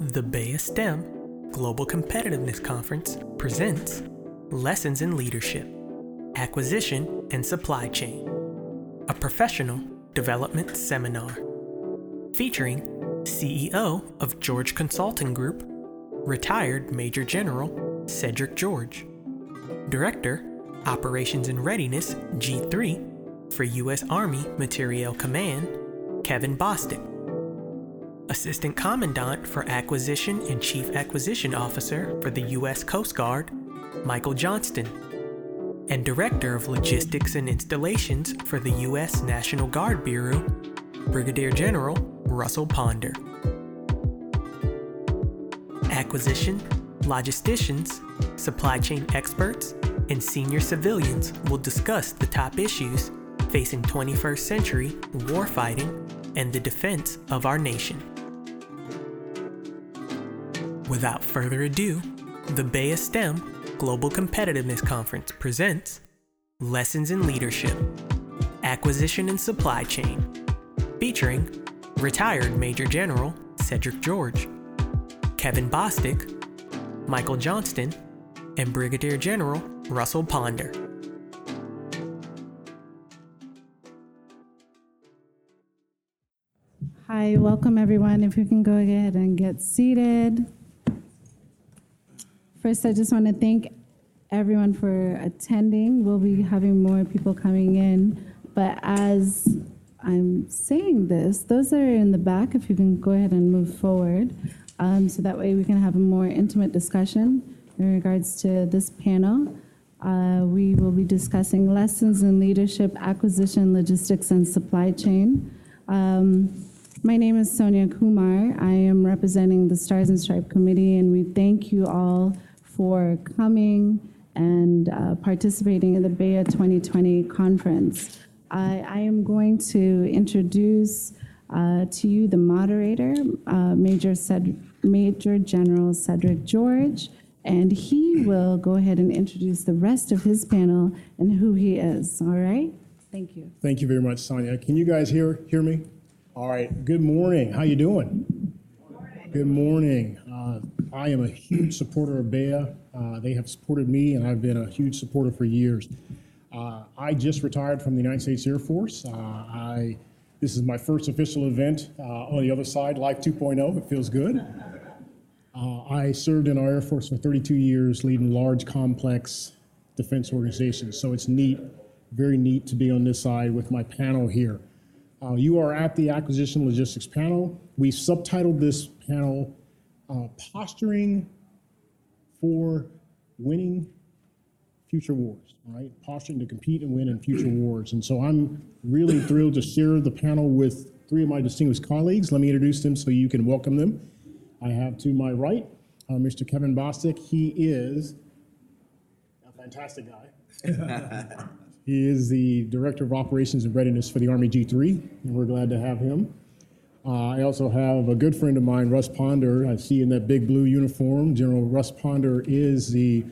The Bay of STEM Global Competitiveness Conference presents Lessons in Leadership, Acquisition and Supply Chain, a professional development seminar featuring CEO of George Consulting Group, retired Major General Cedric George, Director, Operations and Readiness G3 for U.S. Army Materiel Command, Kevin Bostick, Assistant Commandant for Acquisition and Chief Acquisition Officer for the U.S. Coast Guard, Michael Johnston, and Director of Logistics and Installations for the U.S. National Guard Bureau, Brigadier General Russell Ponder. Acquisition, logisticians, supply chain experts, and senior civilians will discuss the top issues facing 21st century warfighting and the defense of our nation. Without further ado, the Bay of STEM Global Competitiveness Conference presents Lessons in Leadership, Acquisition and Supply Chain, featuring retired Major General Cedric George, Kevin Bostick, Michael Johnston, and Brigadier General Russell Ponder. Hi, welcome everyone. If you can go ahead and get seated. First, I just want to thank everyone for attending. We'll be having more people coming in, but as I'm saying this, those that are in the back, if you can go ahead and move forward, so that way we can have a more intimate discussion in regards to this panel. We will be discussing lessons in leadership, acquisition, logistics, and supply chain. My name is Sonia Kumar. I am representing the Stars and Stripe Committee, and we thank you all for coming and participating in the BEA 2020 conference. I am going to introduce to you the moderator, Major General Cedric George, and he will go ahead and introduce the rest of his panel and who he is, all right? Thank you. Thank you very much, Sonia. Can you guys hear me? All right, good morning. How you doing? Good morning. I am a huge supporter of BEA. They have supported me, and I've been a huge supporter for years. I just retired from the United States Air Force. This is my first official event on the other side, Life 2.0. It feels good. I served in our Air Force for 32 years, leading large, complex defense organizations. So it's neat, very neat to be on this side with my panel here. You are at the Acquisition Logistics panel. We've subtitled this panel, Posturing for Winning Future Wars, right? Posturing to compete and win in future wars. And so I'm really thrilled to share the panel with three of my distinguished colleagues. Let me introduce them so you can welcome them. I have to my right, Mr. Kevin Bostick. He is a fantastic guy. He is the Director of Operations and Readiness for the Army G3, and we're glad to have him. I also have a good friend of mine, Russ Ponder. I see in that big blue uniform. General Russ Ponder is the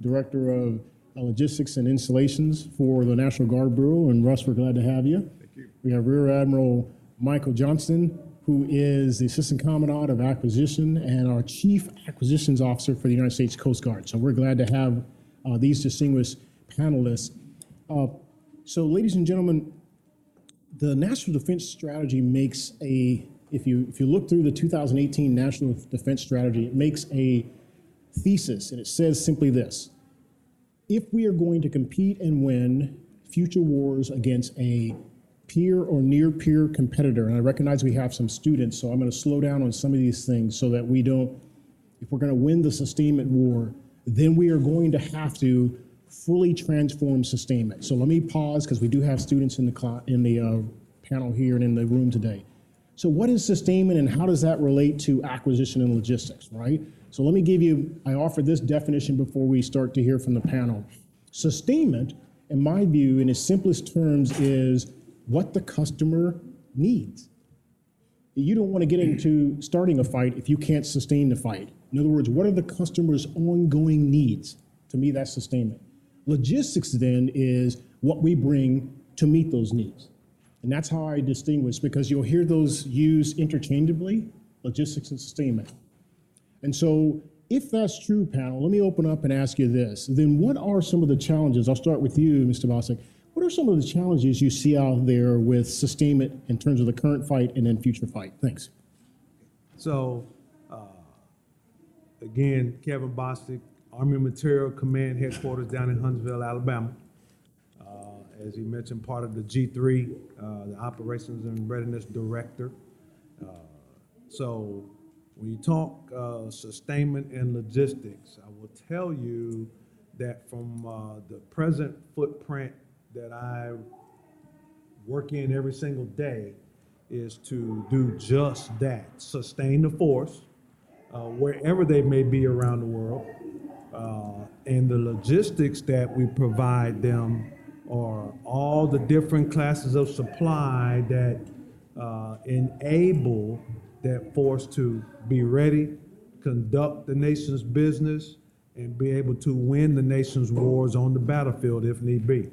Director of Logistics and Installations for the National Guard Bureau, and Russ, we're glad to have you. Thank you. We have Rear Admiral Michael Johnston, who is the Assistant Commandant of Acquisition and our Chief Acquisitions Officer for the United States Coast Guard. So we're glad to have these distinguished panelists. So ladies and gentlemen, the National Defense Strategy makes a, if you look through the 2018 National Defense Strategy, it makes a thesis, and it says simply this: if we are going to compete and win future wars against a peer or near peer competitor, and I recognize we have some students, so I'm going to slow down on some of these things so that we don't, if we're going to win the sustainment war, then we are going to have to fully transform sustainment. So let me pause because we do have students in the panel here and in the room today. So what is sustainment and how does that relate to acquisition and logistics, right? So let me give you, I offered this definition before we start to hear from the panel. Sustainment, in my view, in its simplest terms, is what the customer needs. You don't want to get into starting a fight if you can't sustain the fight. In other words, what are the customer's ongoing needs? To me, that's sustainment. Logistics then is what we bring to meet those needs. And that's how I distinguish, because you'll hear those used interchangeably. logistics and sustainment. And so if that's true, panel, let me open up and ask you this. Then what are some of the challenges? I'll start with you, Mr. Bostick. What are some of the challenges you see out there with sustainment in terms of the current fight and then future fight? Thanks. So, again, Kevin Bostick, Army Materiel Command Headquarters down in Huntsville, Alabama. As he mentioned, part of the G3, the Operations and Readiness Director. So when you talk sustainment and logistics, I will tell you that from the present footprint that I work in every single day is to do just that, sustain the force wherever they may be around the world, and the logistics that we provide them are all the different classes of supply that enable that force to be ready, conduct the nation's business, and be able to win the nation's wars on the battlefield if need be.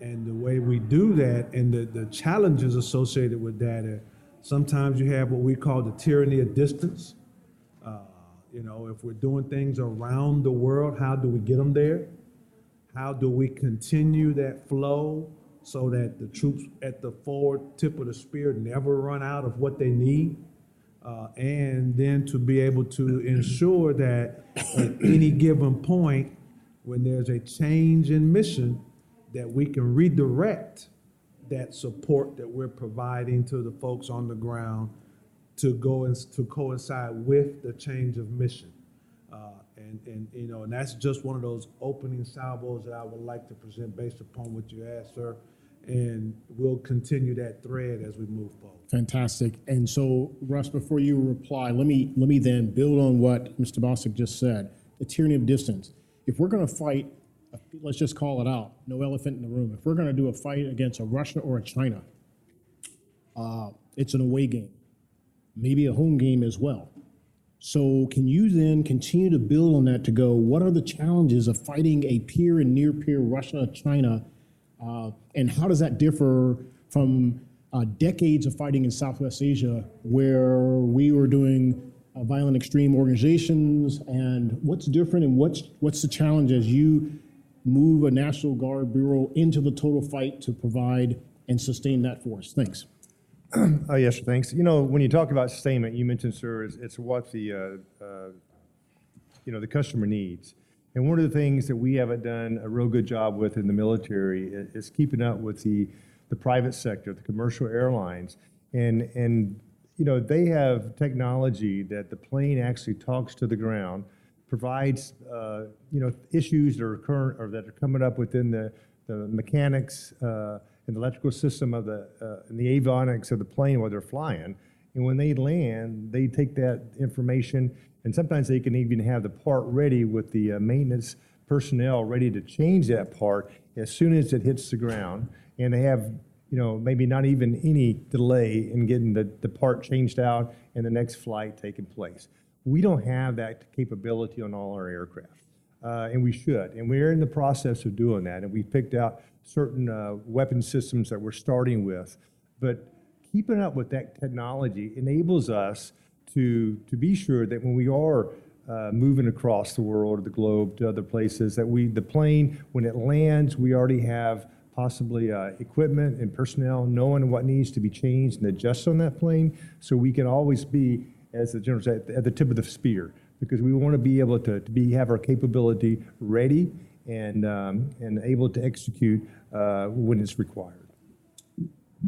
And the way we do that and the challenges associated with that are sometimes you have what we call the tyranny of distance. You know, if we're doing things around the world, how do we get them there? How do we continue that flow so that the troops at the forward tip of the spear never run out of what they need? And then to be able to ensure that at any given point, when there's a change in mission, that we can redirect that support that we're providing to the folks on the ground to go and to coincide with the change of mission. And you know, and that's just one of those opening salvos that I would like to present based upon what you asked, sir. And we'll continue that thread as we move forward. Fantastic. And so, Russ, before you reply, let me then build on what Mr. Bostick just said, the tyranny of distance. If we're going to fight, let's just call it out, no elephant in the room. If we're going to do a fight against a Russia or a China, it's an away game, maybe a home game as well. So can you then continue to build on that to go, what are the challenges of fighting a peer and near-peer Russia, China, and how does that differ from decades of fighting in Southwest Asia where we were doing violent extreme organizations, and what's different and what's the challenge as you move a National Guard Bureau into the total fight to provide and sustain that force? Thanks. Yes, thanks. You know, when you talk about sustainment, you mentioned, sir, it's what the customer needs. And one of the things that we haven't done a real good job with in the military is keeping up with the private sector, the commercial airlines. And you know, they have technology that the plane actually talks to the ground, provides, issues that are current or that are coming up within the mechanics, in the electrical system of the avionics of the plane while they're flying. And when they land, they take that information, and sometimes they can even have the part ready with the maintenance personnel ready to change that part as soon as it hits the ground. And they have, you know, maybe not even any delay in getting the part changed out and the next flight taking place. We don't have that capability on all our aircraft, and we should. And we're in the process of doing that, and we picked out certain weapon systems that we're starting with. But keeping up with that technology enables us to be sure that when we are moving across the world or the globe to other places, that the plane, when it lands, we already have possibly equipment and personnel knowing what needs to be changed and adjust on that plane, so we can always be, as the general said, at the tip of the spear, because we want to be able to have our capability ready and able to execute when it's required.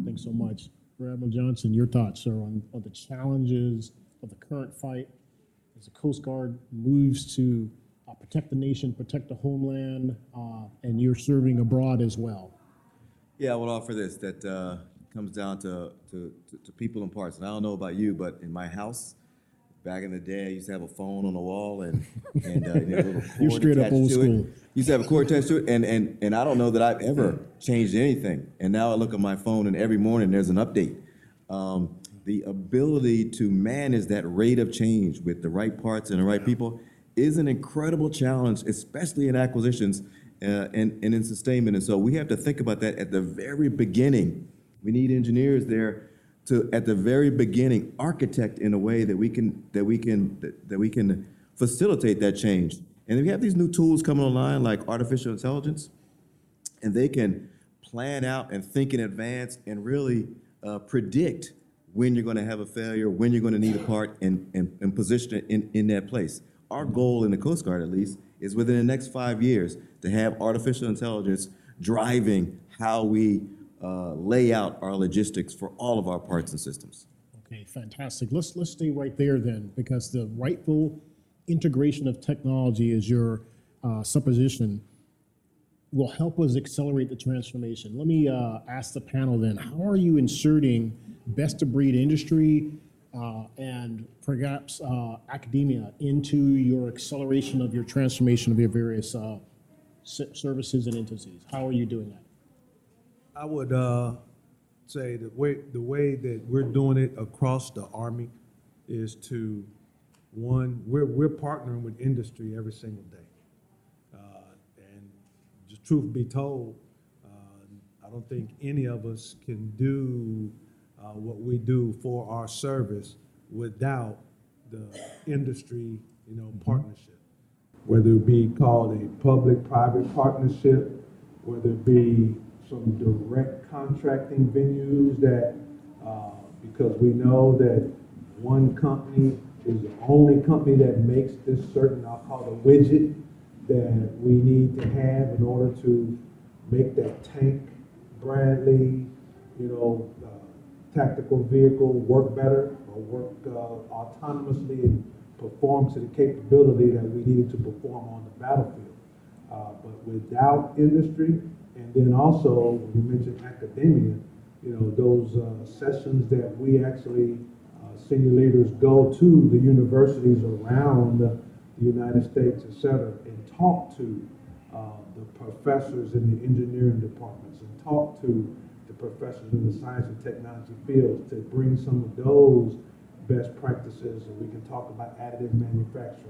Thanks so much. Rear Admiral Johnston, your thoughts, sir, on the challenges of the current fight as the Coast Guard moves to protect the nation, protect the homeland, and you're serving abroad as well. Yeah, I would offer this, that comes down to people and parts. And I don't know about you, but in my house, back in the day, I used to have a phone on the wall and a little cord. You're straight up old school. Used to have a cord attached to it, and I don't know that I've ever changed anything. And now I look at my phone, and every morning there's an update. The ability to manage that rate of change with the right parts and the right people is an incredible challenge, especially in acquisitions and in sustainment. And so we have to think about that at the very beginning. We need engineers there to, at the very beginning, architect in a way that we can facilitate that change. And if you have these new tools coming online like artificial intelligence, and they can plan out and think in advance and really predict when you're going to have a failure, when you're going to need a part, and position it in that place. Our goal in the Coast Guard, at least, is within the next 5 years to have artificial intelligence driving how we lay out our logistics for all of our parts and systems. Okay, fantastic. Let's stay right there then, because the rightful integration of technology, is your supposition, will help us accelerate the transformation. Let me ask the panel then, how are you inserting best-of-breed industry and perhaps academia into your acceleration of your transformation of your various services and entities? How are you doing that? I would say the way that we're doing it across the Army is to, one, we're partnering with industry every single day. Truth be told, I don't think any of us can do what we do for our service without the industry, partnership. Whether it be called a public-private partnership, whether it be some direct contracting venues that, because we know that one company is the only company that makes this certain, I'll call it a widget, that we need to have in order to make that tank, Bradley, tactical vehicle work better or work autonomously and perform to the capability that we needed to perform on the battlefield. But without industry, and then also, when you mentioned academia, those sessions that we actually, senior leaders go to the universities around the United States, et cetera, and talk to the professors in the engineering departments and talk to the professors in the science and technology fields to bring some of those best practices, and we can talk about additive manufacturing,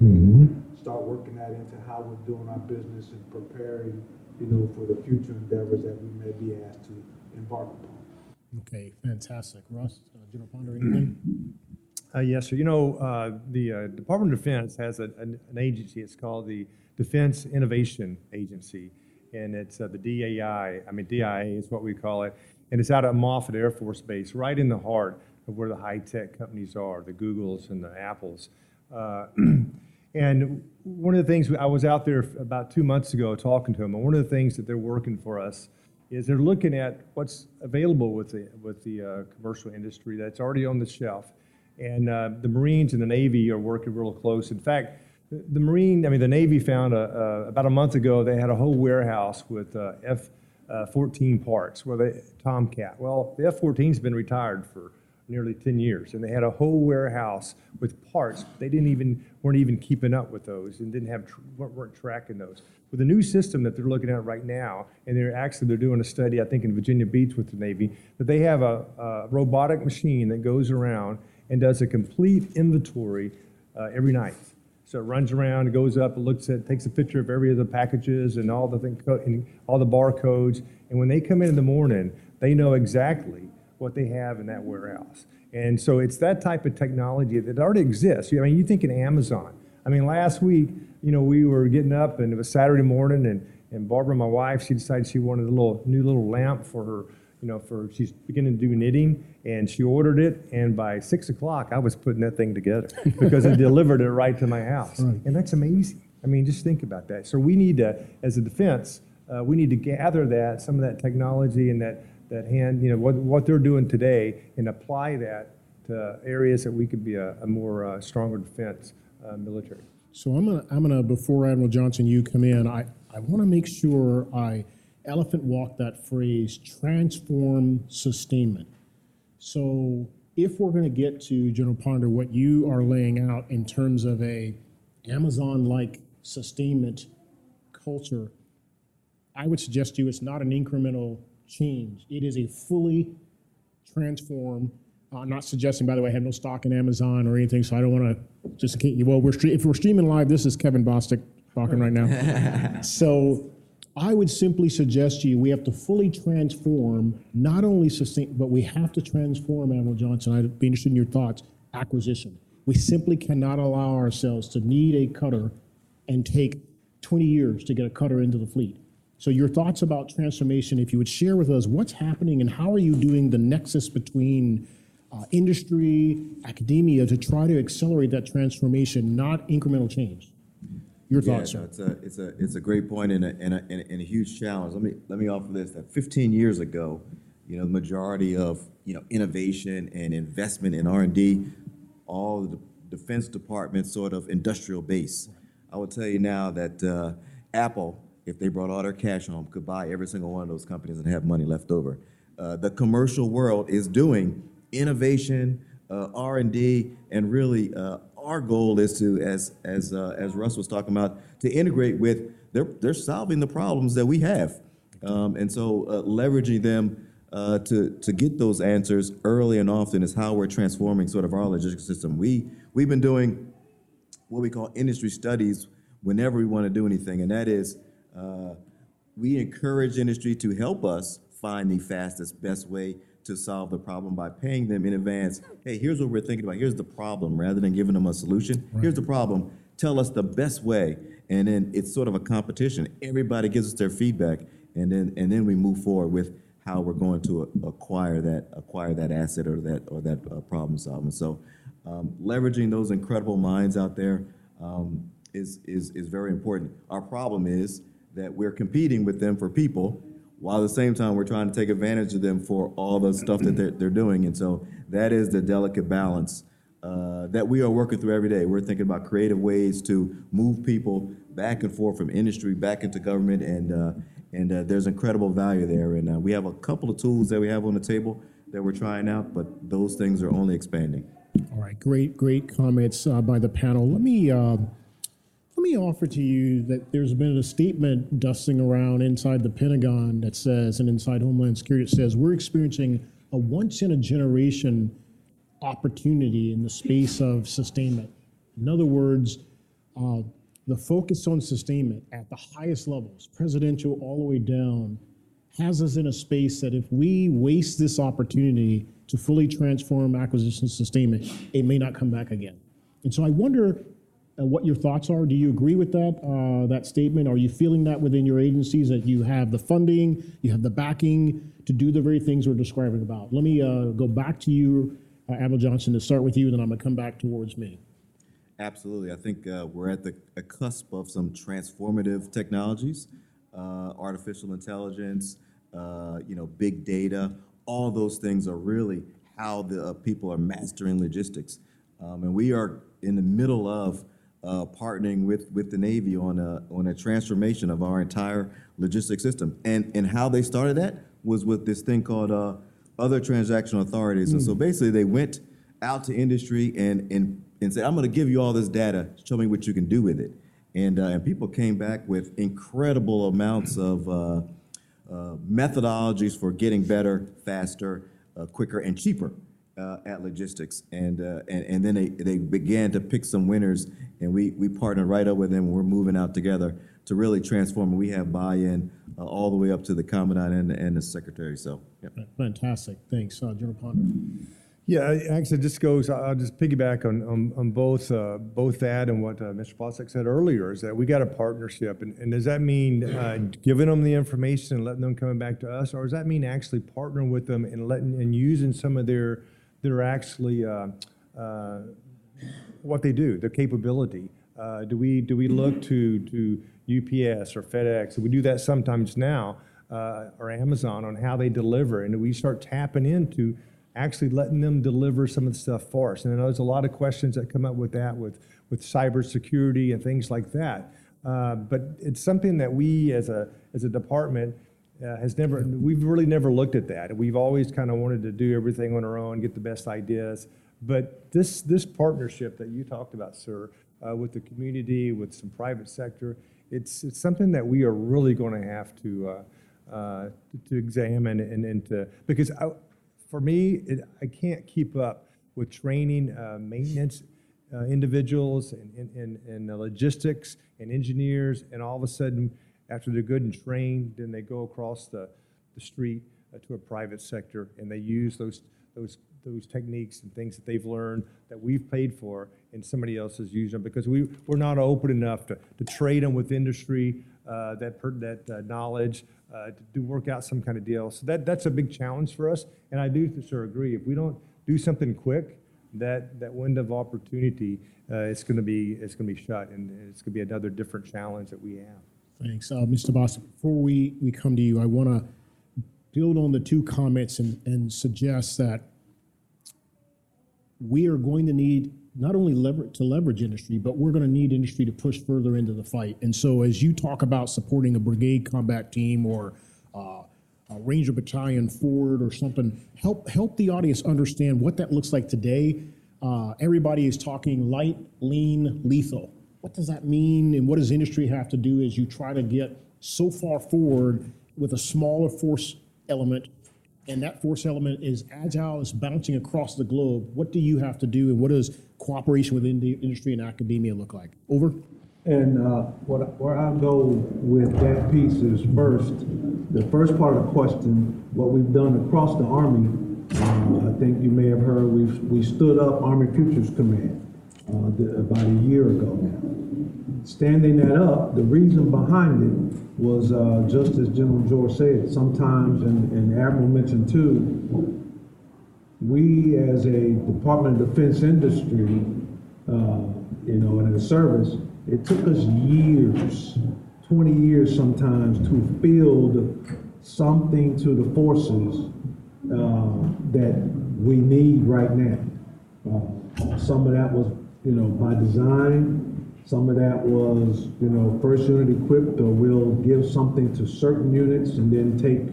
mm-hmm. start working that into how we're doing our business and preparing, for the future endeavors that we may be asked to embark upon. Okay, fantastic. Russ, General Ponder, anything? Yes, sir. The Department of Defense has an agency. It's called the Defense Innovation Agency, and it's the DAI. I mean, DIA is what we call it, and it's out at Moffett Air Force Base, right in the heart of where the high-tech companies are, the Googles and the Apples. And one of the things, I was out there about 2 months ago talking to them, and one of the things that they're working for us is they're looking at what's available with the commercial industry that's already on the shelf. And the Marines and the Navy are working real close. In fact, the Navy found about a month ago, they had a whole warehouse with F-14 parts, Tomcat. Well, the F-14's been retired for nearly 10 years, and they had a whole warehouse with parts. They weren't even keeping up with those and weren't tracking those. With a new system that they're looking at right now, and they're doing a study, I think, in Virginia Beach with the Navy, that they have a robotic machine that goes around and does a complete inventory every night. So it runs around, goes up, takes a picture of every of the packages and all the things, and all the barcodes. And when they come in the morning, they know exactly what they have in that warehouse. And so it's that type of technology that already exists. You think in Amazon. Last week, we were getting up and it was Saturday morning, and Barbara, my wife, she decided she wanted a new little lamp for her. She's beginning to do knitting, and she ordered it, and by 6 o'clock, I was putting that thing together because it delivered it right to my house. Right. And that's amazing. Just think about that. So we need to, as a defense, we need to gather some of that technology and that hand, what they're doing today, and apply that to areas that we could be a more stronger defense military. So I'm gonna before Admiral Johnston, you come in, I want to make sure I elephant walk that phrase, transform sustainment. So if we're going to get to, General Ponder, what you are laying out in terms of a Amazon-like sustainment culture, I would suggest to you it's not an incremental change. It is a fully transform. I'm not suggesting, by the way, I have no stock in Amazon or anything, so I don't want to if we're streaming live, this is Kevin Bostick talking right now. So I would simply suggest to you we have to fully transform, not only sustain, but we have to transform, Admiral Johnston, I'd be interested in your thoughts, acquisition. We simply cannot allow ourselves to need a cutter and take 20 years to get a cutter into the fleet. So your thoughts about transformation, if you would share with us what's happening and how are you doing the nexus between industry, academia, to try to accelerate that transformation, not incremental change. Your thoughts, sir? Yeah, no, it's a great point and a huge challenge. Let me offer this: that 15 years ago, the majority of innovation and investment in R&D, all the Defense Department sort of industrial base. I will tell you now that Apple, if they brought all their cash home, could buy every single one of those companies and have money left over. The commercial world is doing innovation, R&D, and really our goal is to, as Russ was talking about, to integrate with, they're solving the problems that we have. And so leveraging them to get those answers early and often is how we're transforming sort of our logistics system. We've been doing what we call industry studies whenever we want to do anything, and that is we encourage industry to help us find the fastest, best way to solve the problem by paying them in advance. Hey, here's what we're thinking about. Here's the problem, rather than giving them a solution. Right. Here's the problem. Tell us the best way. And then it's sort of a competition. Everybody gives us their feedback, and then we move forward with how we're going to acquire that asset or that problem solving. So, leveraging those incredible minds out there is very important. Our problem is that we're competing with them for people, while at the same time we're trying to take advantage of them for all the stuff that they're doing. And so that is the delicate balance that we are working through every day. We're thinking about creative ways to move people back and forth from industry back into government, and there's incredible value there. And we have a couple of tools that we have on the table that we're trying out, but those things are only expanding. All right, great comments by the panel. Let me offer to you that there's been a statement dusting around inside the Pentagon that says, and inside Homeland Security, it says, we're experiencing a once-in-a-generation opportunity in the space of sustainment. In other words, the focus on sustainment at the highest levels, presidential all the way down, has us in a space that if we waste this opportunity to fully transform acquisition sustainment, it may not come back again. And so I wonder what your thoughts are. Do you agree with that statement? Are you feeling that within your agencies, that you have the funding, you have the backing to do the very things we're describing about? Let me go back to you, Admiral Johnston, to start with you, and then I'm going to come back towards me. Absolutely. I think we're at the cusp of some transformative technologies, artificial intelligence, big data. All those things are really how the people are mastering logistics. And we are in the middle of partnering with the Navy on a transformation of our entire logistics system. And how they started that was with this thing called other transactional authorities. Mm. And so basically they went out to industry and said, I'm going to give you all this data, show me what you can do with it. And people came back with incredible amounts of methodologies for getting better, faster, quicker, and cheaper at logistics, and then they began to pick some winners, and we partnered right up with them, and we're moving out together to really transform. We have buy-in all the way up to the commandant and the secretary. So, yeah. Fantastic. Thanks, General Ponder. Yeah, actually, this goes. I'll just piggyback on both that and what Mr. Bostick said earlier. Is that we got a partnership, and does that mean giving them the information and letting them come back to us, or does that mean actually partnering with them and using some of their actually what they do, their capability. Do we look to UPS or FedEx? We do that sometimes now, or Amazon, on how they deliver, and we start tapping into actually letting them deliver some of the stuff for us. And I know there's a lot of questions that come up with that, with cybersecurity and things like that. But it's something that we, as a department, we've really never looked at that. We've always kind of wanted to do everything on our own, get the best ideas. But this partnership that you talked about, sir, with the community, with some private sector, it's something that we are really going to have to examine because for me, I can't keep up with training, maintenance individuals and logistics and engineers, and all of a sudden After they're good and trained, then they go across the street to a private sector, and they use those techniques and things that they've learned that we've paid for, and somebody else has used them because we're not open enough to trade them with industry, that knowledge, to work out some kind of deal. So that's a big challenge for us, and I do sure agree. If we don't do something quick, that window of opportunity, it's going to be shut, and it's going to be another different challenge that we have. Thanks. Mr. Bostick, before we come to you, I want to build on the two comments and suggest that we are going to need not only leverage industry, but we're going to need industry to push further into the fight. And so as you talk about supporting a brigade combat team or a Ranger Battalion forward or something, help the audience understand what that looks like today. Everybody is talking light, lean, lethal. What does that mean, and what does industry have to do as you try to get so far forward with a smaller force element, and that force element is agile, it's bouncing across the globe? What do you have to do, and what does cooperation within the industry and academia look like? Over. And where I go with that piece is first, the first part of the question, what we've done across the Army. I think you may have heard we stood up Army Futures Command about a year ago now. Standing that up, the reason behind it was just as General George said, sometimes, and Admiral mentioned too, we as a Department of Defense industry, and in the service, it took us years, 20 years sometimes, to field something to the forces that we need right now. Some of that was, by design. Some of that was, first unit equipped, or we'll give something to certain units and then take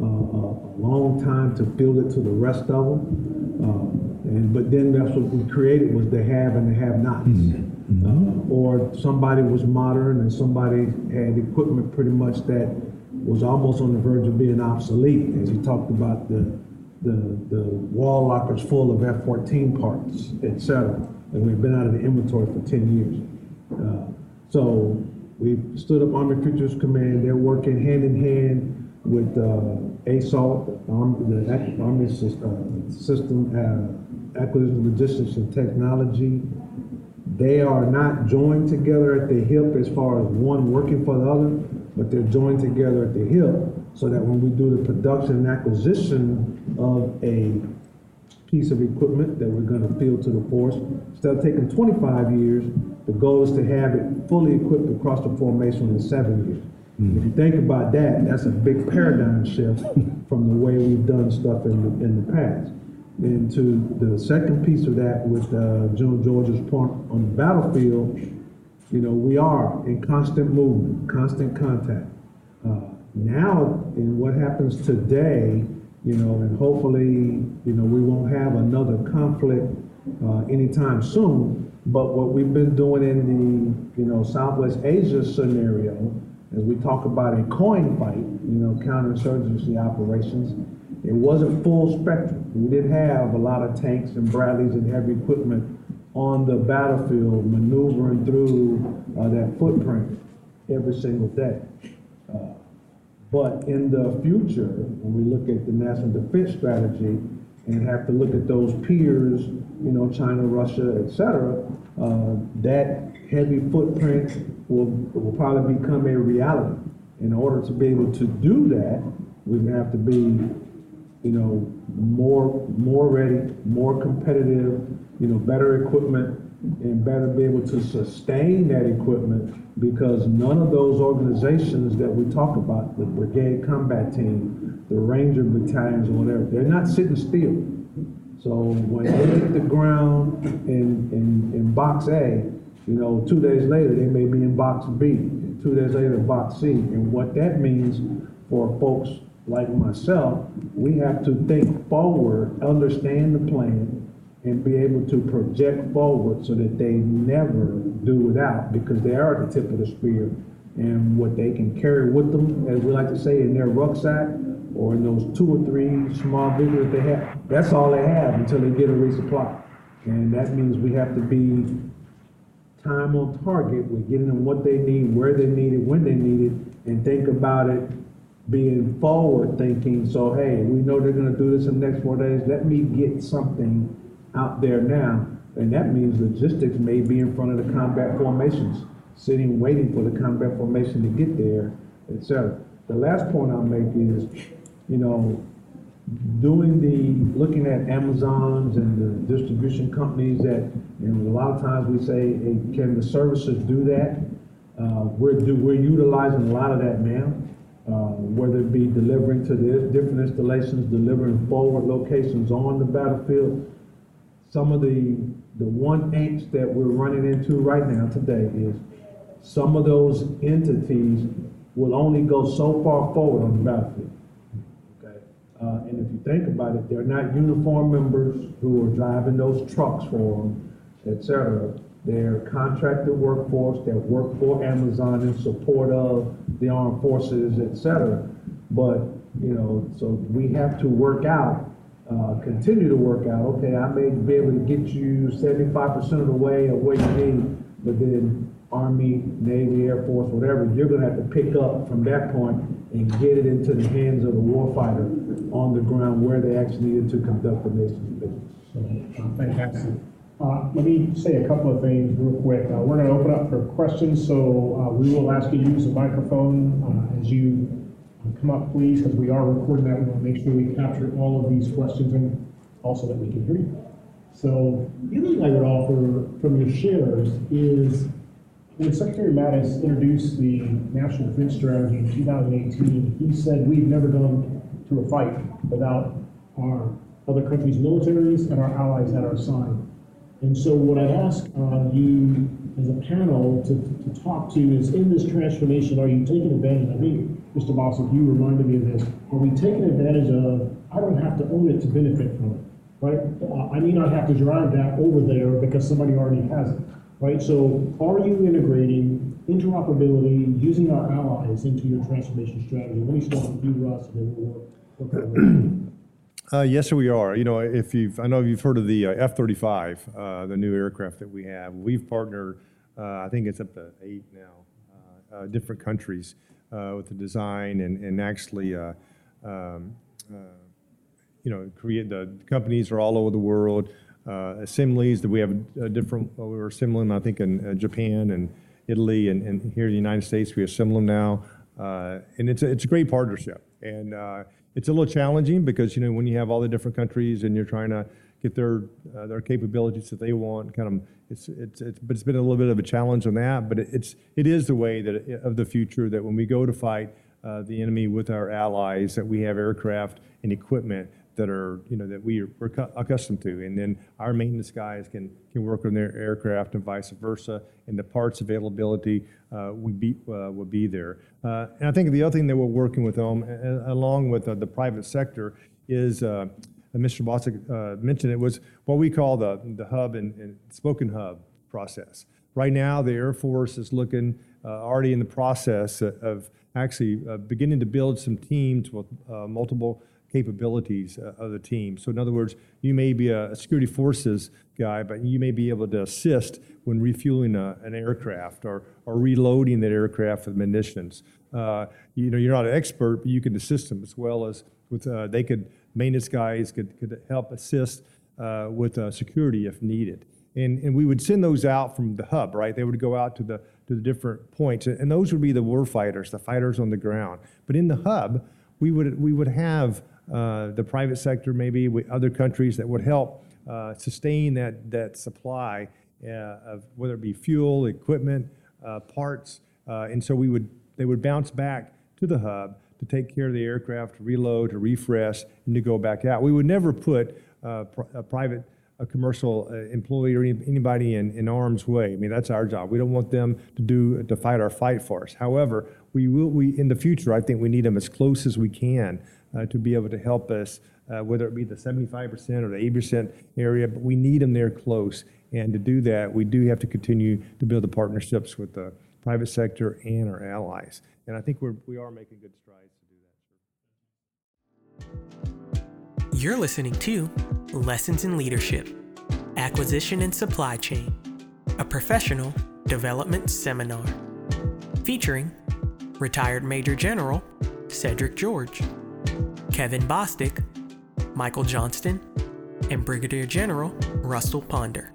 a long time to field it to the rest of them. But then that's what we created, was the have and the have-nots. Mm-hmm. Mm-hmm. Or somebody was modern and somebody had equipment pretty much that was almost on the verge of being obsolete, as you talked about the wall lockers full of F-14 parts, etc. And we've been out of the inventory for 10 years. So we've stood up Army Futures Command. They're working hand in hand with ASALT, the Army System Acquisition Logistics and Technology. They are not joined together at the hip as far as one working for the other, but they're joined together at the hip so that when we do the production and acquisition of a piece of equipment that we're going to field to the force, instead of taking 25 years, the goal is to have it fully equipped across the formation in 7 years. Mm-hmm. If you think about that, that's a big paradigm shift from the way we've done stuff in the past. And to the second piece of that, with General George's point on the battlefield, we are in constant movement, constant contact. Now, in what happens today, and hopefully, we won't have another conflict anytime soon, but what we've been doing in the, Southwest Asia scenario, as we talk about a coin fight, counterinsurgency operations, it wasn't full spectrum. We didn't have a lot of tanks and Bradleys and heavy equipment on the battlefield maneuvering through that footprint every single day. But in the future, when we look at the national defense strategy and have to look at those peers, China, Russia, etc., that heavy footprint will probably become a reality. In order to be able to do that, we're gonna have to be more ready, more competitive, better equipment, and better be able to sustain that equipment, because none of those organizations that we talk about, the brigade combat team, the Ranger battalions or whatever, they're not sitting still. So when they hit the ground in box A, 2 days later they may be in box B, and 2 days later box C. And what that means for folks like myself, we have to think forward, understand the plan, and be able to project forward so that they never do without, because they are at the tip of the spear, and what they can carry with them, as we like to say, in their rucksack or in those 2 or 3 small vigors they have, that's all they have until they get a resupply. And that means we have to be time on target with getting them what they need, where they need it, when they need it, and think about it being forward thinking. So, hey, we know they're going to do this in the next 4 days. Let me get something out there now. And that means logistics may be in front of the combat formations, sitting waiting for the combat formation to get there, etc. The last point I'll make is, you know, looking at Amazons and the distribution companies that, and a lot of times we say, hey, can the services do that? We're utilizing a lot of that now, whether it be delivering to the different installations, delivering forward locations on the battlefield. Some of the one angst that we're running into right now today is some of those entities will only go so far forward on the battlefield. Okay. And if you think about it, they're not uniformed members who are driving those trucks for them, etc. They're contracted workforce that work for Amazon in support of the armed forces, etc. But, you know, so we have to work out, continue to work out, okay, I may be able to get you 75% of the way of what you need, but then Army, Navy, Air Force, whatever, you're going to have to pick up from that point and get it into the hands of the warfighter on the ground where they actually needed to conduct the nation's business. So, fantastic. Let me say a couple of things real quick. We're going to open up for questions, so we will ask you to use the microphone as you come up, please, because we are recording that. We want to make sure we capture all of these questions and also that we can hear you. So the other thing I would offer from your shares is, when Secretary Mattis introduced the National Defense Strategy in 2018, he said we've never gone to a fight without our other countries' militaries and our allies at our side. And so what I'd ask you as a panel to talk to is, in this transformation, are you taking advantage? I think, Mr. Bostick, you reminded me of this. Are we taking advantage of, I don't have to own it to benefit from it, right? I may not have to drive that over there because somebody already has it. Right, so are you integrating interoperability using our allies into your transformation strategy? Let me start with you, Russ, and then we'll work. Yes, we are. You know, I know you've heard of the F-35, the new aircraft that we have. We've partnered, I think it's up to 8 now, different countries with the design and actually, you know, create the companies are all over the world. Assemblies that we have we were assembling, I think, in Japan and Italy and here in the United States, we assemble them now. And it's a great partnership. And it's a little challenging because, you know, when you have all the different countries and you're trying to get their capabilities that they want, kind of, but it's been a little bit of a challenge on that, but it is the way that of the future, that when we go to fight the enemy with our allies, that we have aircraft and equipment that are, you know, that we're accustomed to, and then our maintenance guys can work on their aircraft and vice versa, and the parts availability will be there. And I think the other thing that we're working with them, along with the private sector, is Mr. Bostick mentioned it, was what we call the hub and spoken hub process. Right now, the Air Force is looking already in the process of actually beginning to build some teams with multiple capabilities of the team. So in other words, you may be a security forces guy, but you may be able to assist when refueling an aircraft or reloading that aircraft with munitions. You know, you're not an expert, but you can assist them, as well as with maintenance guys could help assist with security if needed. And we would send those out from the hub, right? They would go out to the different points, and those would be the warfighters, the fighters on the ground. But in the hub, we would have the private sector, maybe with other countries that would help sustain that supply of whether it be fuel, equipment, parts, and so they would bounce back to the hub to take care of the aircraft, to reload, to refresh, and to go back out. We would never put a commercial employee or anybody in harm's way. I mean, that's our job. We don't want them to fight our fight for us. However, we in the future, I think we need them as close as we can to be able to help us, whether it be the 75% or the 80% area, but we need them there close. And to do that, we do have to continue to build the partnerships with the private sector and our allies. And I think we are making good strides to do that. You're listening to Lessons in Leadership, Acquisition and Supply Chain, a professional development seminar, featuring retired Major General Cedric George, Kevin Bostick, Michael Johnston, and Brigadier General Russell Ponder.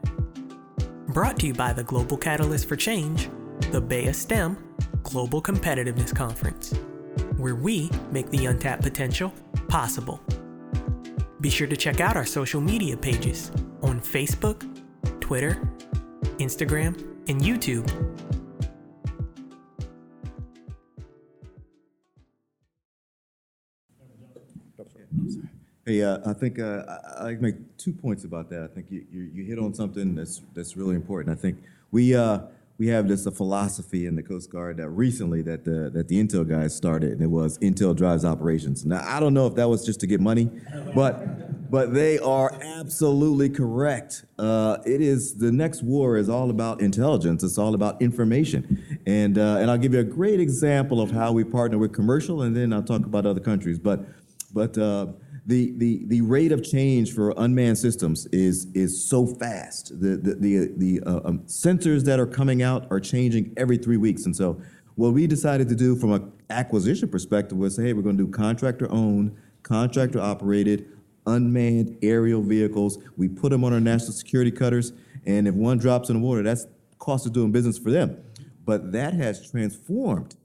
Brought to you by the Global Catalyst for Change, the Bay of STEM Global Competitiveness Conference, where we make the untapped potential possible. Be sure to check out our social media pages on Facebook, Twitter, Instagram, and YouTube. Hey, I think I make 2 points about that. I think you hit on something that's really important. I think we have a philosophy in the Coast Guard that recently that the Intel guys started, and it was Intel drives operations. Now I don't know if that was just to get money, but they are absolutely correct. It is the next war is all about intelligence. It's all about information, and I'll give you a great example of how we partner with commercial, and then I'll talk about other countries, but. The rate of change for unmanned systems is so fast. The sensors that are coming out are changing every 3 weeks. And so what we decided to do from an acquisition perspective was say, hey, we're going to do contractor-owned, contractor-operated, unmanned aerial vehicles. We put them on our national security cutters. And if one drops in the water, that's cost of doing business for them. But that has transformed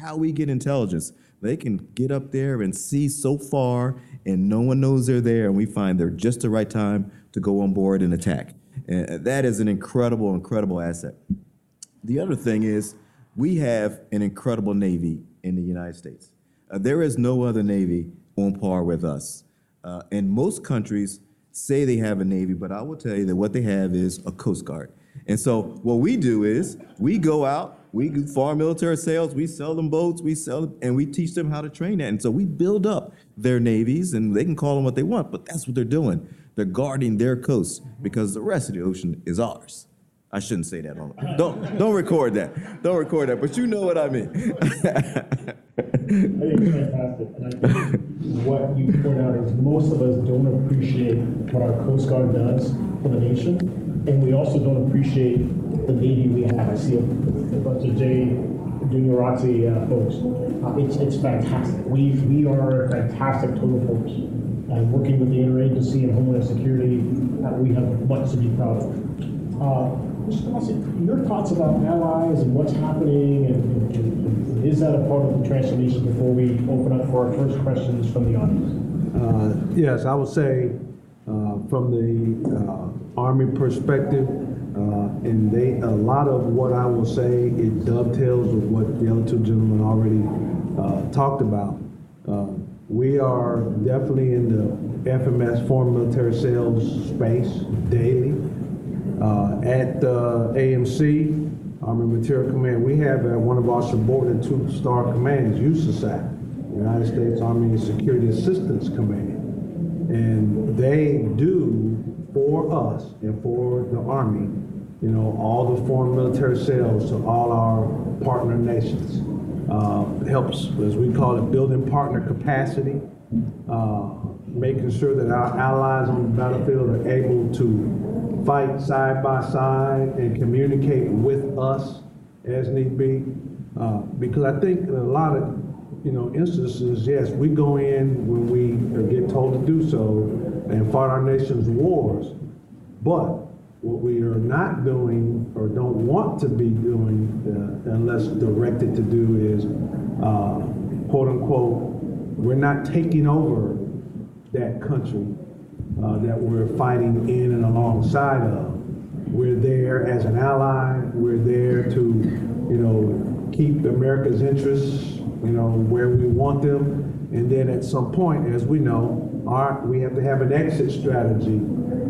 how we get intelligence. They can get up there and see so far, and no one knows they're there, and we find they're just the right time to go on board and attack. And that is an incredible, incredible asset. The other thing is we have an incredible Navy in the United States. There is no other Navy on par with us. And most countries say they have a Navy, but I will tell you that what they have is a Coast Guard. And so what we do is we go out, we do foreign military sales, we sell them boats, and we teach them how to train that. And so we build up their navies, and they can call them what they want, but that's what they're doing. They're guarding their coast because the rest of the ocean is ours. I shouldn't say that. Don't record that. Don't record that, but you know what I mean. I think it's fantastic. And I think what you point out is most of us don't appreciate what our Coast Guard does for the nation, and we also don't appreciate the Navy we have. I see a bunch of Juniorati folks. It's fantastic. We are a fantastic total force. Working with the interagency and Homeland Security, we have much to be proud of. Mr. Bostick, your thoughts about allies and what's happening, and is that a part of the transformation before we open up for our first questions from the audience? Yes, I would say from the Army perspective, and a lot of what I will say, it dovetails with what the other two gentlemen already talked about. We are definitely in the FMS, foreign military sales space daily. At AMC, Army Materiel Command, we have one of our subordinate two-star commands, USASAC, United States Army Security Assistance Command. And they do for us and for the Army, all the foreign military sales to all our partner nations. Helps, as we call it, building partner capacity, making sure that our allies on the battlefield are able to fight side by side and communicate with us as need be. Because I think in a lot of instances, yes, we go in when we get told to do so and fight our nation's wars, but what we are not doing or don't want to be doing unless directed to do is, quote unquote, we're not taking over that country that we're fighting in and alongside of. We're there as an ally. We're there to, keep America's interests, where we want them. And then at some point, as we know, we have to have an exit strategy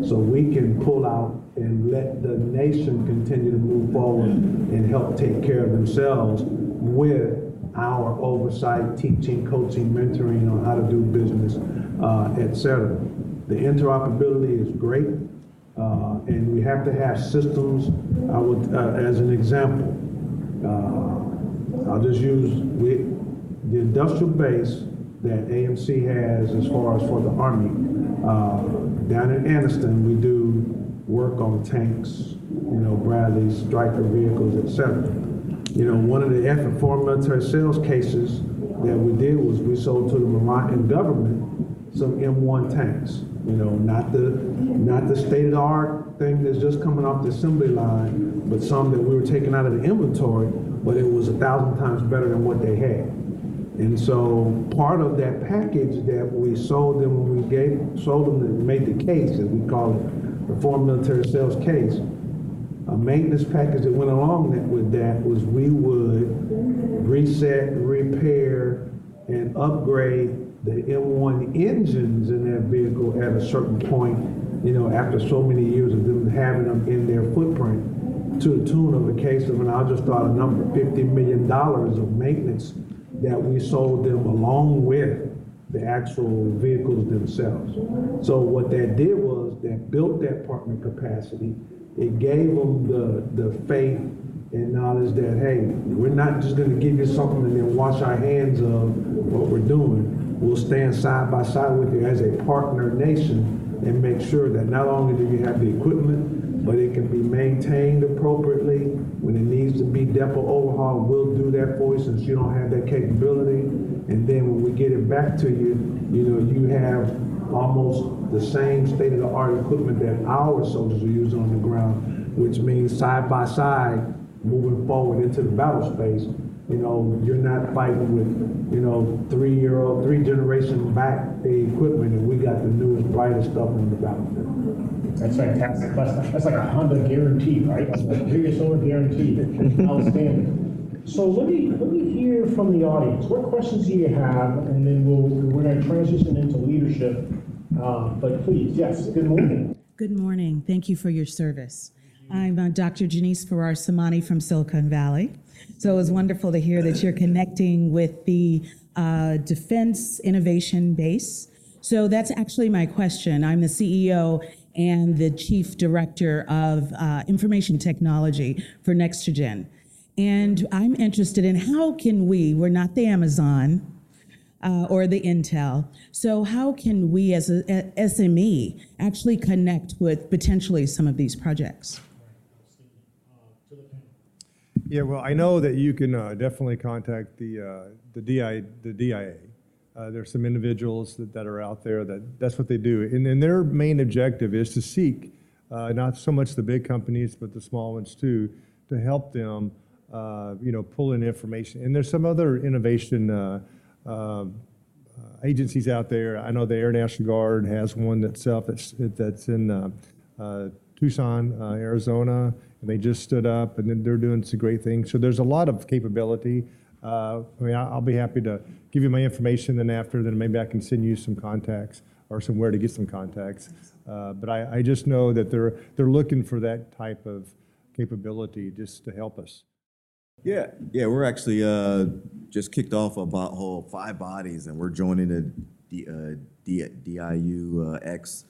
so we can pull out and let the nation continue to move forward and help take care of themselves with our oversight, teaching, coaching, mentoring on how to do business, et cetera. The interoperability is great, and we have to have systems. I would, as an example, I'll just use the industrial base that AMC has as far as for the Army. Down in Anniston, we do work on tanks, Bradley, Stryker vehicles, et cetera. You know, one of the foreign military sales cases that we did was we sold to the Moroccan government some M1 tanks. You know, not the state-of-the-art thing that's just coming off the assembly line, but some that we were taking out of the inventory, but it was 1,000 times better than what they had. And so part of that package that we sold them when we sold them and made the case, as we call it, the foreign military sales case, a maintenance package that went along with that was we would reset, repair, and upgrade the M1 engines in that vehicle at a certain point, you know, after so many years of them having them in their footprint, to the tune of a case of, and I'll just throw out a number, $50 million of maintenance that we sold them along with the actual vehicles themselves. So what that did was that built that partner capacity. It gave them the faith and knowledge that, hey, we're not just gonna give you something and then wash our hands of what we're doing. We'll stand side by side with you as a partner nation and make sure that not only do you have the equipment, but it can be maintained appropriately. When it needs to be depot overhaul, we'll do that for you since you don't have that capability. And then when we get it back to you, you know, you have almost the same state-of-the-art equipment that our soldiers are using on the ground, which means side by side, moving forward into the battle space. You know, you're not fighting with, you know, three generation back the equipment, and we got the newest, brightest stuff on the battlefield. That's fantastic. That's like a Honda guarantee, right? That's like a previous owner guarantee. Outstanding. So let me hear from the audience. What questions do you have? And then we're going to transition into leadership. But please, yes. Good morning. Good morning. Thank you for your service. I'm Dr. Janice Farrar-Samani from Silicon Valley. So it was wonderful to hear that you're connecting with the defense innovation base. So that's actually my question. I'm the CEO and the chief director of information technology for NextGen. And I'm interested in how can we're not the Amazon or the Intel. So how can we as a SME actually connect with potentially some of these projects? Yeah, well, I know that you can definitely contact the DIA. There's some individuals that are out there that's what they do, and their main objective is to seek not so much the big companies but the small ones too, to help them, you know, pull in information. And there's some other innovation agencies out there. I know the Air National Guard has one that's in Tucson, Arizona. And they just stood up, and then they're doing some great things. So there's a lot of capability. I mean, I'll be happy to give you my information. Then maybe I can send you some contacts or somewhere to get some contacts. But I just know that they're looking for that type of capability just to help us. Yeah, we're actually just kicked off about whole 5 bodies, and we're joining the DIUX.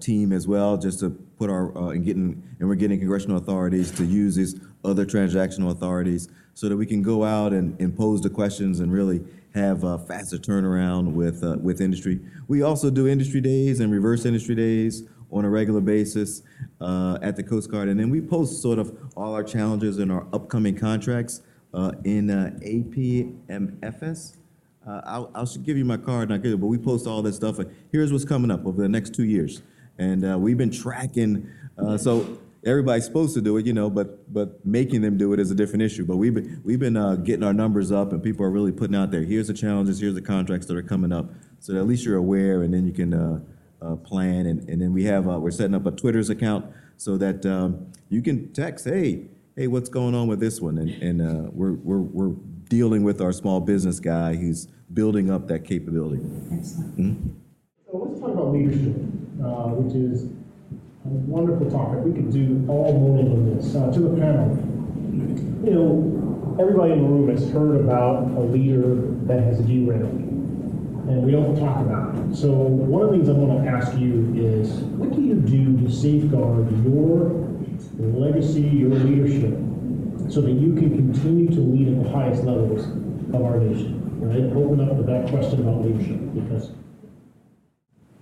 Team as well, just to put our we're getting congressional authorities to use these other transactional authorities so that we can go out and pose the questions and really have a faster turnaround with industry. We also do industry days and reverse industry days on a regular basis at the Coast Guard, and then we post sort of all our challenges and our upcoming contracts in APMFS. I should give you my card, not good, but we post all this stuff. And here's what's coming up over the next 2 years, and we've been tracking. So everybody's supposed to do it, you know, but making them do it is a different issue. But we've been getting our numbers up, and people are really putting out there. Here's the challenges. Here's the contracts that are coming up, so that at least you're aware, and then you can plan. And then we have we're setting up a Twitter account so that you can text, hey, what's going on with this one, and we're dealing with our small business guy who's building up that capability. Excellent. Mm-hmm. So let's talk about leadership, which is a wonderful topic. We could do all morning on this. To the panel, you know, everybody in the room has heard about a leader that has derailed, and we don't talk about it. So one of the things I want to ask you is, what do you do to safeguard your legacy, your leadership, so that you can continue to lead at the highest levels of our nation? Right? Open up with that question about leadership, because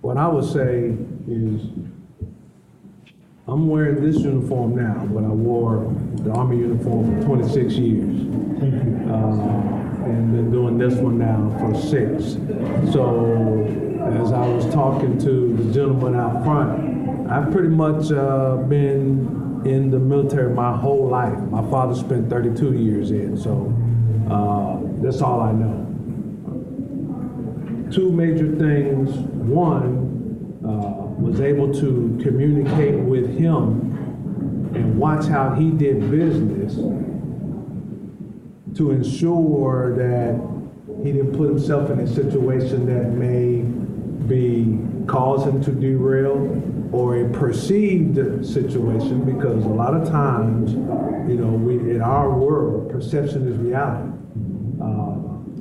what I would say is I'm wearing this uniform now, but I wore the Army uniform for 26 years. And been doing this one now for 6. So as I was talking to the gentleman out front, I've pretty much been in the military my whole life. My father spent 32 years in, so that's all I know. 2 major things. One, was able to communicate with him and watch how he did business to ensure that he didn't put himself in a situation that may be cause him to derail or a perceived situation, because a lot of times, you know, we, in our world, perception is reality.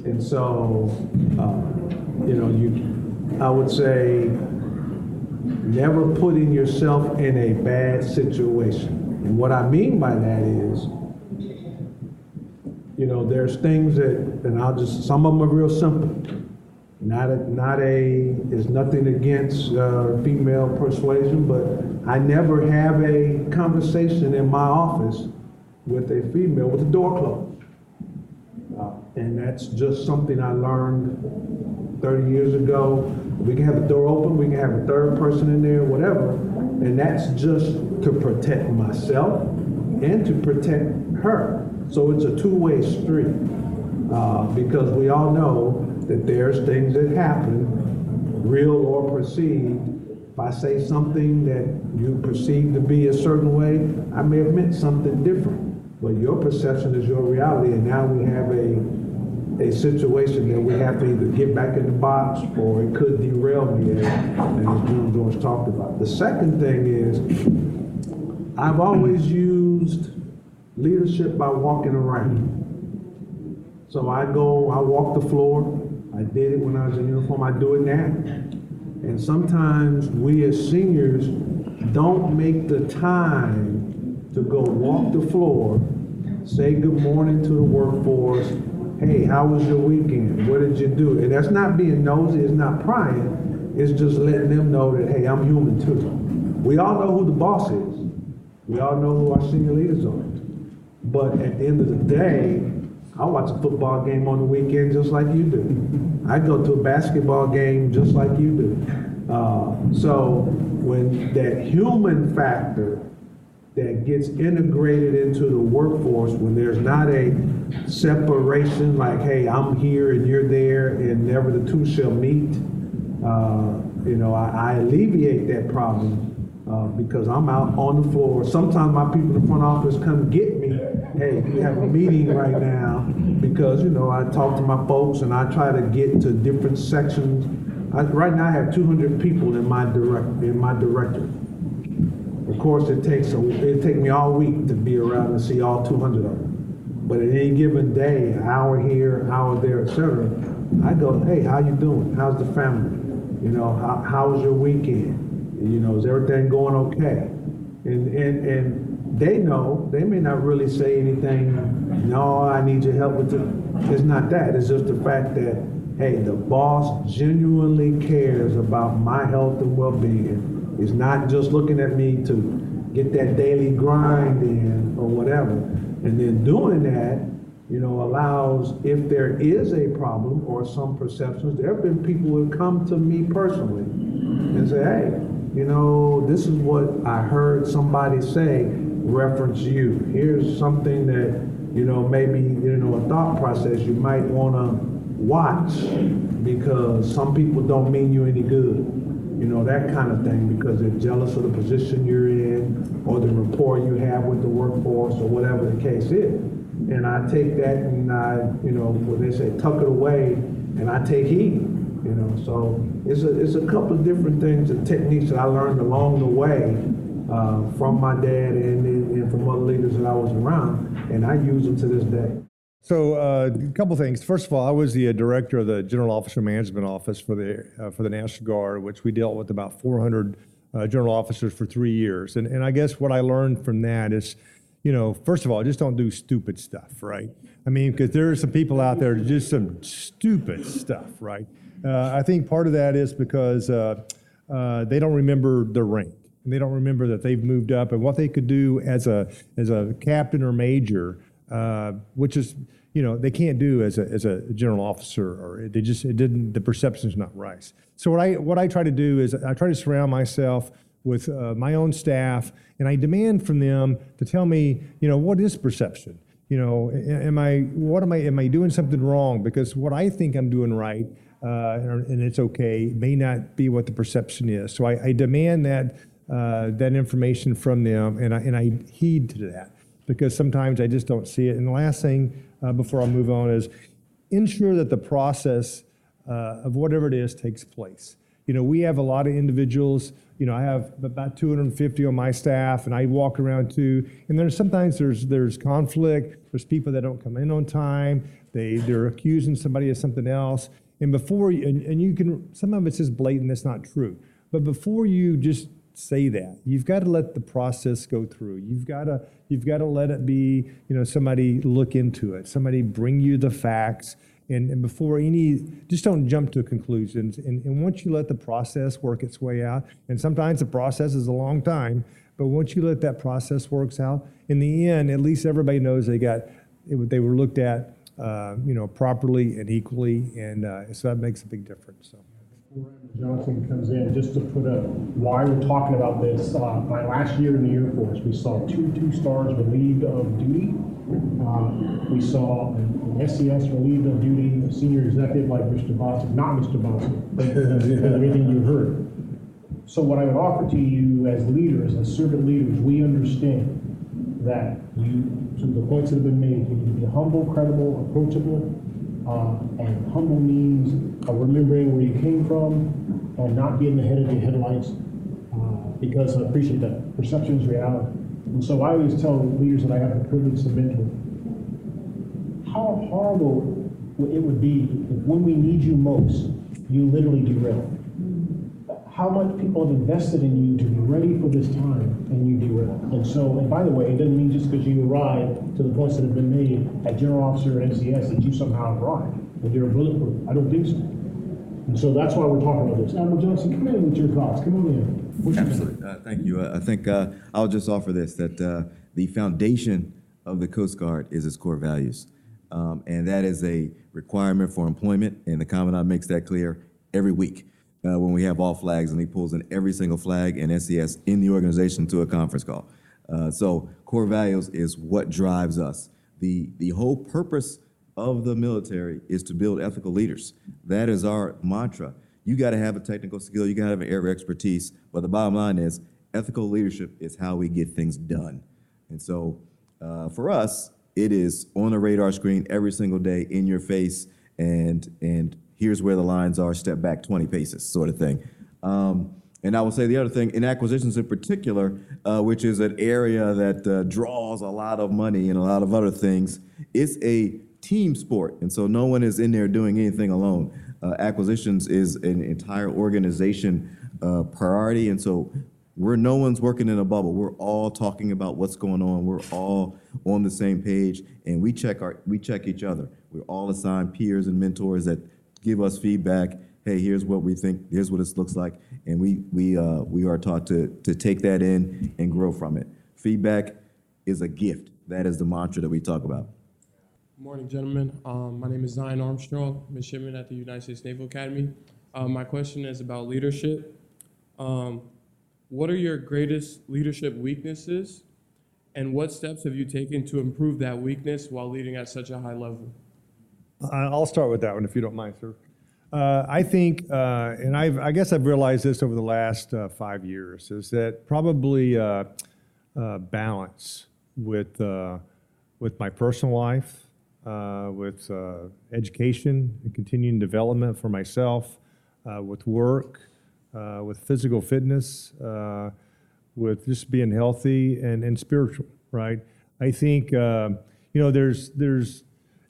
And so, you know, I would say never putting yourself in a bad situation. And what I mean by that is, you know, there's things that, and I'll just, some of them are real simple. It's nothing against female persuasion, but I never have a conversation in my office with a female with the door closed. And that's just something I learned 30 years ago. We can have the door open, we can have a third person in there, whatever. And that's just to protect myself and to protect her. So it's a two-way street, because we all know that there's things that happen, real or perceived. If I say something that you perceive to be a certain way, I may have meant something different, but your perception is your reality, and now we have a situation that we have to either get back in the box or it could derail me, as George talked about. The second thing is, I've always used leadership by walking around. So I walk the floor. I did it when I was in uniform. I do it now. And sometimes we as seniors don't make the time to go walk the floor, say good morning to the workforce. Hey, how was your weekend? What did you do? And that's not being nosy. It's not prying. It's just letting them know that, hey, I'm human too. We all know who the boss is. We all know who our senior leaders are. But at the end of the day, I watch a football game on the weekend just like you do. I go to a basketball game just like you do. So when that human factor that gets integrated into the workforce, when there's not a separation like, hey, I'm here and you're there and never the two shall meet, you know, I alleviate that problem. Because I'm out on the floor. Sometimes my people in the front office come get me. Hey, we have a meeting right now, because, you know, I talk to my folks and I try to get to different sections. Right now I have 200 people in my directorate. Of course, it take me all week to be around and see all 200 of them. But at any given day, an hour here, an hour there, etc., I go, hey, how you doing? How's the family? You know, how was your weekend? You know, is everything going okay? And they know, they may not really say anything, no, I need your help with it. It's not that, it's just the fact that, hey, the boss genuinely cares about my health and well-being. It's not just looking at me to get that daily grind in or whatever. And then doing that, you know, allows, if there is a problem or some perceptions, there have been people who have come to me personally and say, hey, you know, this is what I heard somebody say, reference you. Here's something that, you know, maybe, you know, a thought process you might want to watch, because some people don't mean you any good. You know, that kind of thing, because they're jealous of the position you're in or the rapport you have with the workforce or whatever the case is. And I take that and I, you know, what they say, tuck it away, and I take heed. You know, so it's a couple of different things and techniques that I learned along the way from my dad and from other leaders that I was around, and I use them to this day. So a couple things. First of all, I was the director of the General Officer Management Office for the National Guard, which we dealt with about 400 general officers for 3 years. And I guess what I learned from that is, you know, first of all, just don't do stupid stuff, right? I mean, because there are some people out there that do some stupid stuff, right? I think part of that is because they don't remember their rank. and they don't remember that they've moved up and what they could do as a captain or major, which is, you know, they can't do as a general officer, or they just, it didn't, the perception's not right. So what I try to do is I try to surround myself with my own staff, and I demand from them to tell me, you know, what is perception? You know, am I doing something wrong? Because what I think I'm doing right, and it's okay, may not be what the perception is. So I demand that that information from them, and I heed to that, because sometimes I just don't see it. And the last thing before I move on is ensure that the process of whatever it is takes place. You know, we have a lot of individuals, you know, I have about 250 on my staff, and I walk around too, and there's sometimes there's conflict, there's people that don't come in on time, they're accusing somebody of something else, and before, and you can, some of it's just blatant, that's not true, but before you just say that, you've got to let the process go through, you've got to let it be, you know, somebody look into it, somebody bring you the facts. And before any, just don't jump to conclusions. And once you let the process work its way out, and sometimes the process is a long time, but once you let that process works out, in the end, at least everybody knows they were looked at, you know, properly and equally, and so that makes a big difference. So. Before Johnson comes in, just to put up why we're talking about this, my last year in the Air Force, we saw two stars relieved of duty. We saw an SES relieved of duty, a senior executive like Mr. Bostick, not Mr. Bostick, everything you heard. So what I would offer to you as leaders, as servant leaders, we understand that you, to the points that have been made, you need to be humble, credible, approachable, and humble means remembering where you came from and not getting ahead of your headlights, because I appreciate that. Perception is reality. And so I always tell leaders that I have the privilege to mentor, how horrible it would be if when we need you most, you literally derail. How much people have invested in you to be ready for this time, and you derail. And so, and by the way, it doesn't mean just because you arrived to the points that have been made at general officer or NCS that you somehow arrived, that you're a bulletproof. I don't think so. And so that's why we're talking about this. Admiral Johnson, come in with your thoughts. Come on in. Absolutely. Thank you. I think I'll just offer this, that the foundation of the Coast Guard is its core values. And that is a requirement for employment, and the Commandant makes that clear every week when we have all flags, and he pulls in every single flag and SES in the organization to a conference call. So core values is what drives us. The whole purpose of the military is to build ethical leaders. That is our mantra. You got to have a technical skill, you got to have an area of expertise, but the bottom line is ethical leadership is how we get things done. And so for us, it is on the radar screen every single day, in your face, and here's where the lines are, step back 20 paces sort of thing. And I will say the other thing, in acquisitions in particular, which is an area that draws a lot of money and a lot of other things, it's a team sport, and so no one is in there doing anything alone. Acquisitions is an entire organization priority, and so no one's working in a bubble. We're all talking about what's going on. We're all on the same page, and we check each other. We're all assigned peers and mentors that give us feedback. Hey, here's what we think. Here's what this looks like, and we are taught to take that in and grow from it. Feedback is a gift. That is the mantra that we talk about. Good morning, gentlemen. My name is Zion Armstrong, midshipman at the United States Naval Academy. My question is about leadership. What are your greatest leadership weaknesses, and what steps have you taken to improve that weakness while leading at such a high level? I'll start with that one, if you don't mind, sir. I think, and I guess I've realized this over the last 5 years, is that probably balance with my personal life, with education and continuing development for myself, with work, with physical fitness, with just being healthy and spiritual, right? I think, you know, there's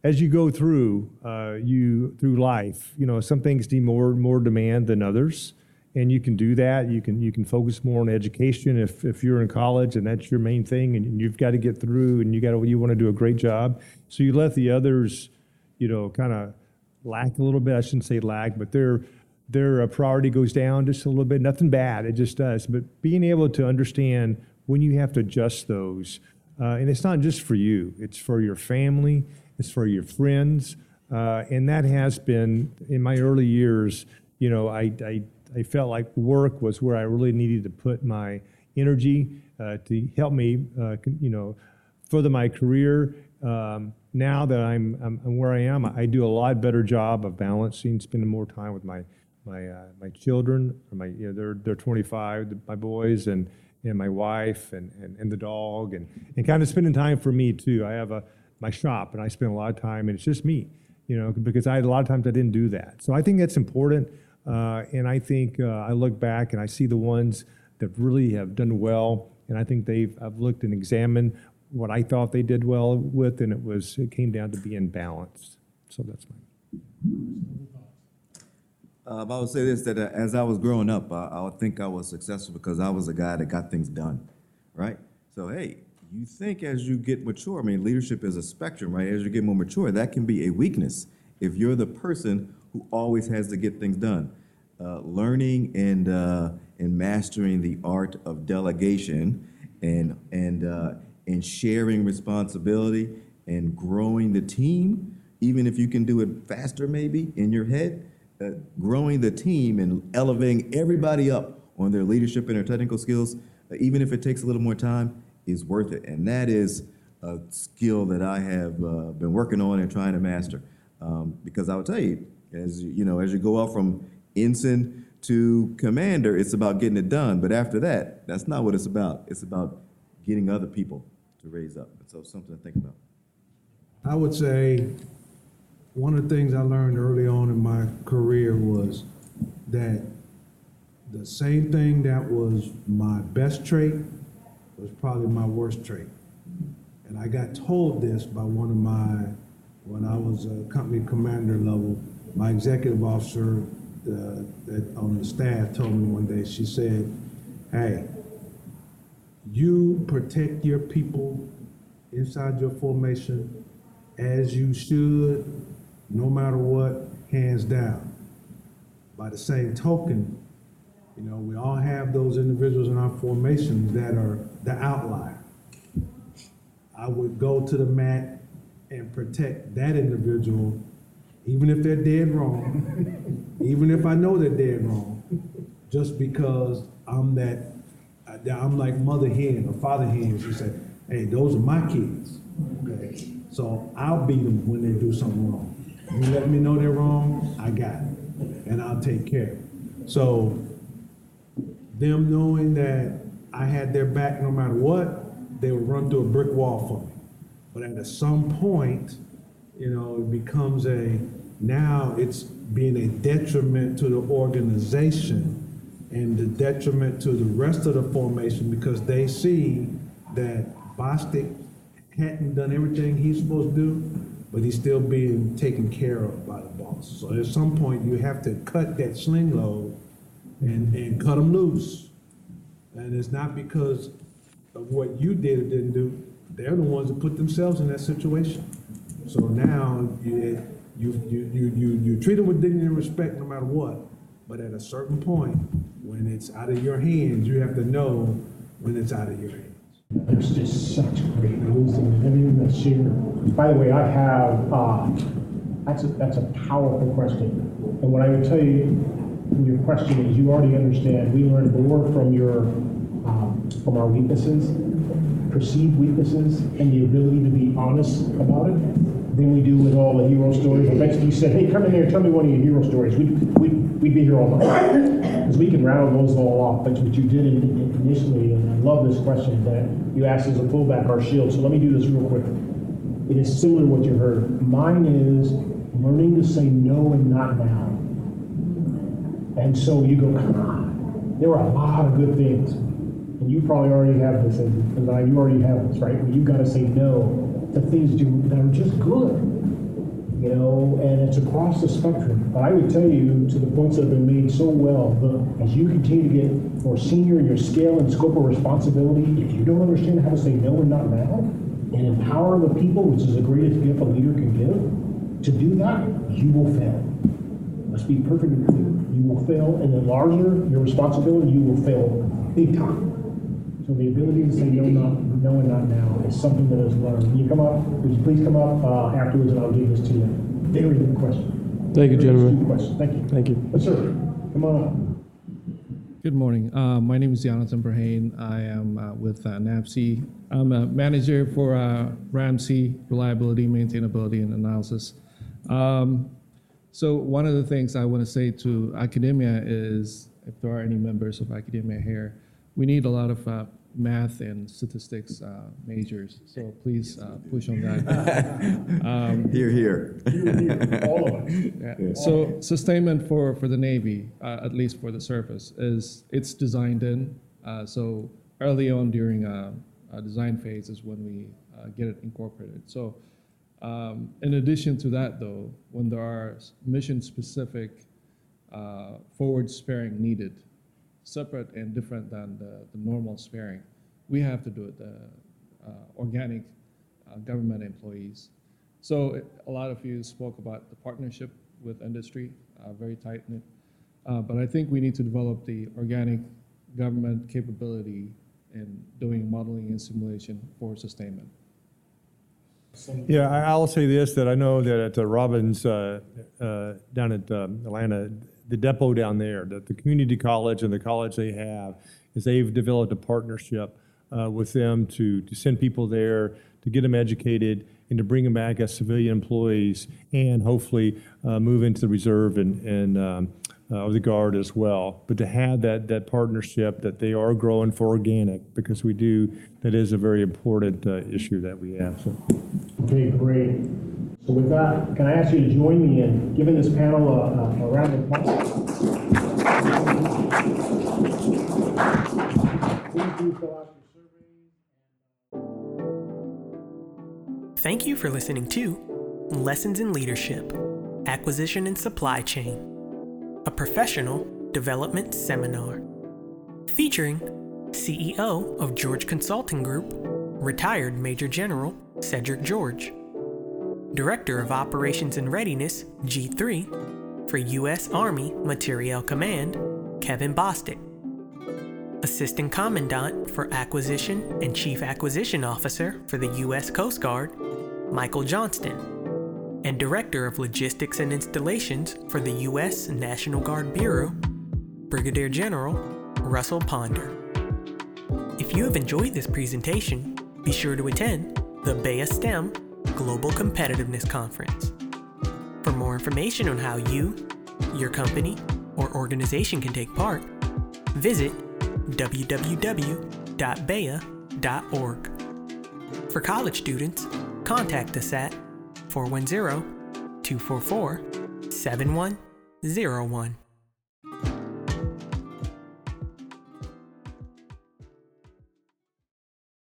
as you go through through life, you know, some things need more demand than others, and you can do that. You can focus more on education if you're in college and that's your main thing, and you've got to get through, and you want to do a great job. So you let the others, you know, kind of lack a little bit. I shouldn't say lack, but they're their priority goes down just a little bit. Nothing bad, it just does. But being able to understand when you have to adjust those, and it's not just for you, it's for your family, it's for your friends, and that has been, in my early years, you know, I felt like work was where I really needed to put my energy to help me, you know, further my career. Now that I'm where I am, I do a lot better job of balancing, spending more time with my children. Or my, you know, they're 25, my boys, and my wife, and the dog, and kind of spending time for me too. I have my shop, and I spend a lot of time, and it's just me, you know, because I had a lot of times I didn't do that. So I think that's important, and I think I look back and I see the ones that really have done well, and I think I've looked and examined what I thought they did well with, and it came down to being balanced. So that's mine. I would say this, that as I was growing up, I would think I was successful because I was a guy that got things done, right? So, hey, you think as you get mature, I mean, leadership is a spectrum, right? As you get more mature, that can be a weakness if you're the person who always has to get things done. Learning and mastering the art of delegation and sharing responsibility and growing the team, even if you can do it faster maybe in your head, growing the team and elevating everybody up on their leadership and their technical skills, even if it takes a little more time, is worth it. And that is a skill that I have been working on and trying to master. Because I would tell you, as you go out from ensign to commander, it's about getting it done. But after that, that's not what it's about. It's about getting other people to raise up. And so it's something to think about. I would say one of the things I learned early on in my career was that the same thing that was my best trait was probably my worst trait. And I got told this by when I was a company commander level, my executive officer on the staff told me one day, she said, hey, you protect your people inside your formation as you should, no matter what, hands down. By the same token, you know, we all have those individuals in our formations that are the outlier. I would go to the mat and protect that individual, even if they're dead wrong, even if I know they're dead wrong, just because I'm like mother hen or father hen. She said, hey, those are my kids, okay? So I'll beat them when they do something wrong. You let me know they're wrong, I got it, and I'll take care of it. So them knowing that I had their back no matter what, they would run through a brick wall for me. But at some point, you know, it becomes now it's being a detriment to the organization and the detriment to the rest of the formation, because they see that Bostick hadn't done everything he's supposed to do, but he's still being taken care of by the boss. So at some point you have to cut that sling load and cut them loose. And it's not because of what you did or didn't do, they're the ones that put themselves in that situation. So now you treat them with dignity and respect no matter what, but at a certain point, when it's out of your hands, you have to know when it's out of your hands. There's just such great wisdom in everything that's shared. By the way, I have, that's a powerful question. And what I would tell you in your question is you already understand we learn more from from our weaknesses, perceived weaknesses, and the ability to be honest about it than we do with all the hero stories. But basically you said, hey, come in here, tell me one of your hero stories. We'd be here all night. Because we can round those all off, but what you did initially, and I love this question that you asked as a pullback or shield, so let me do this real quick. It is similar to what you heard. Mine is learning to say no and not now. And so you go, come on, there are a lot of good things. And you probably already have this, and you already have this, right? Where you've got to say no to things that are just good. You know, and it's across the spectrum. But I would tell you, to the points that have been made so well, as you continue to get more senior in your scale and scope of responsibility, if you don't understand how to say no and not now, and empower the people, which is the greatest gift a leader can give, to do that, you will fail. must be perfectly clear. You will fail, and the larger your responsibility, you will fail big time. So the ability to say no and not now is something that is learned. When you come up, would you please come up afterwards, and I'll give this to you. Very good question. Thank you, gentlemen. Thank you. Thank you. Yes, sir. Come on up. Good morning. My name is Jonathan Berhane. I am with NAPSI. I'm a manager for Ramsey Reliability, Maintainability, and Analysis. So one of the things I want to say to academia is, if there are any members of academia here, we need a lot of math and statistics majors, so please push on that. Hear, hear. All of us. Yeah. Yeah. So sustainment for the Navy, at least for the service, it's designed in. So early on during a design phase is when we get it incorporated. So in addition to that, though, when there are mission-specific forward sparing needed, separate and different than the normal sparing. We have to do it, the organic government employees. So a lot of you spoke about the partnership with industry, very tight-knit. But I think we need to develop the organic government capability in doing modeling and simulation for sustainment. Yeah, I'll say this, that I know that at Robins down at Atlanta, the depot down there, that the community college and the college they have, is they've developed a partnership with them to send people there, to get them educated, and to bring them back as civilian employees, and hopefully move into the reserve and the Guard as well. But to have that partnership that they are growing for organic, because we do, that is a very important issue that we have. So. Okay, great. So with that, can I ask you to join me in giving this panel a round of applause? Thank you for listening to Lessons in Leadership, Acquisition and Supply Chain, a professional development seminar featuring CEO of George Consulting Group, retired Major General Cedric George, Director of Operations and Readiness, G3, for U.S. Army Materiel Command, Kevin Bostick, Assistant Commandant for Acquisition and Chief Acquisition Officer for the U.S. Coast Guard, Michael Johnston, and Director of Logistics and Installations for the U.S. National Guard Bureau, Brigadier General Russell Ponder. If you have enjoyed this presentation, be sure to attend the Bay of STEM Global Competitiveness Conference. For more information on how you, your company, or organization can take part, visit www.bea.org. For college students, contact us at 410-244-7101.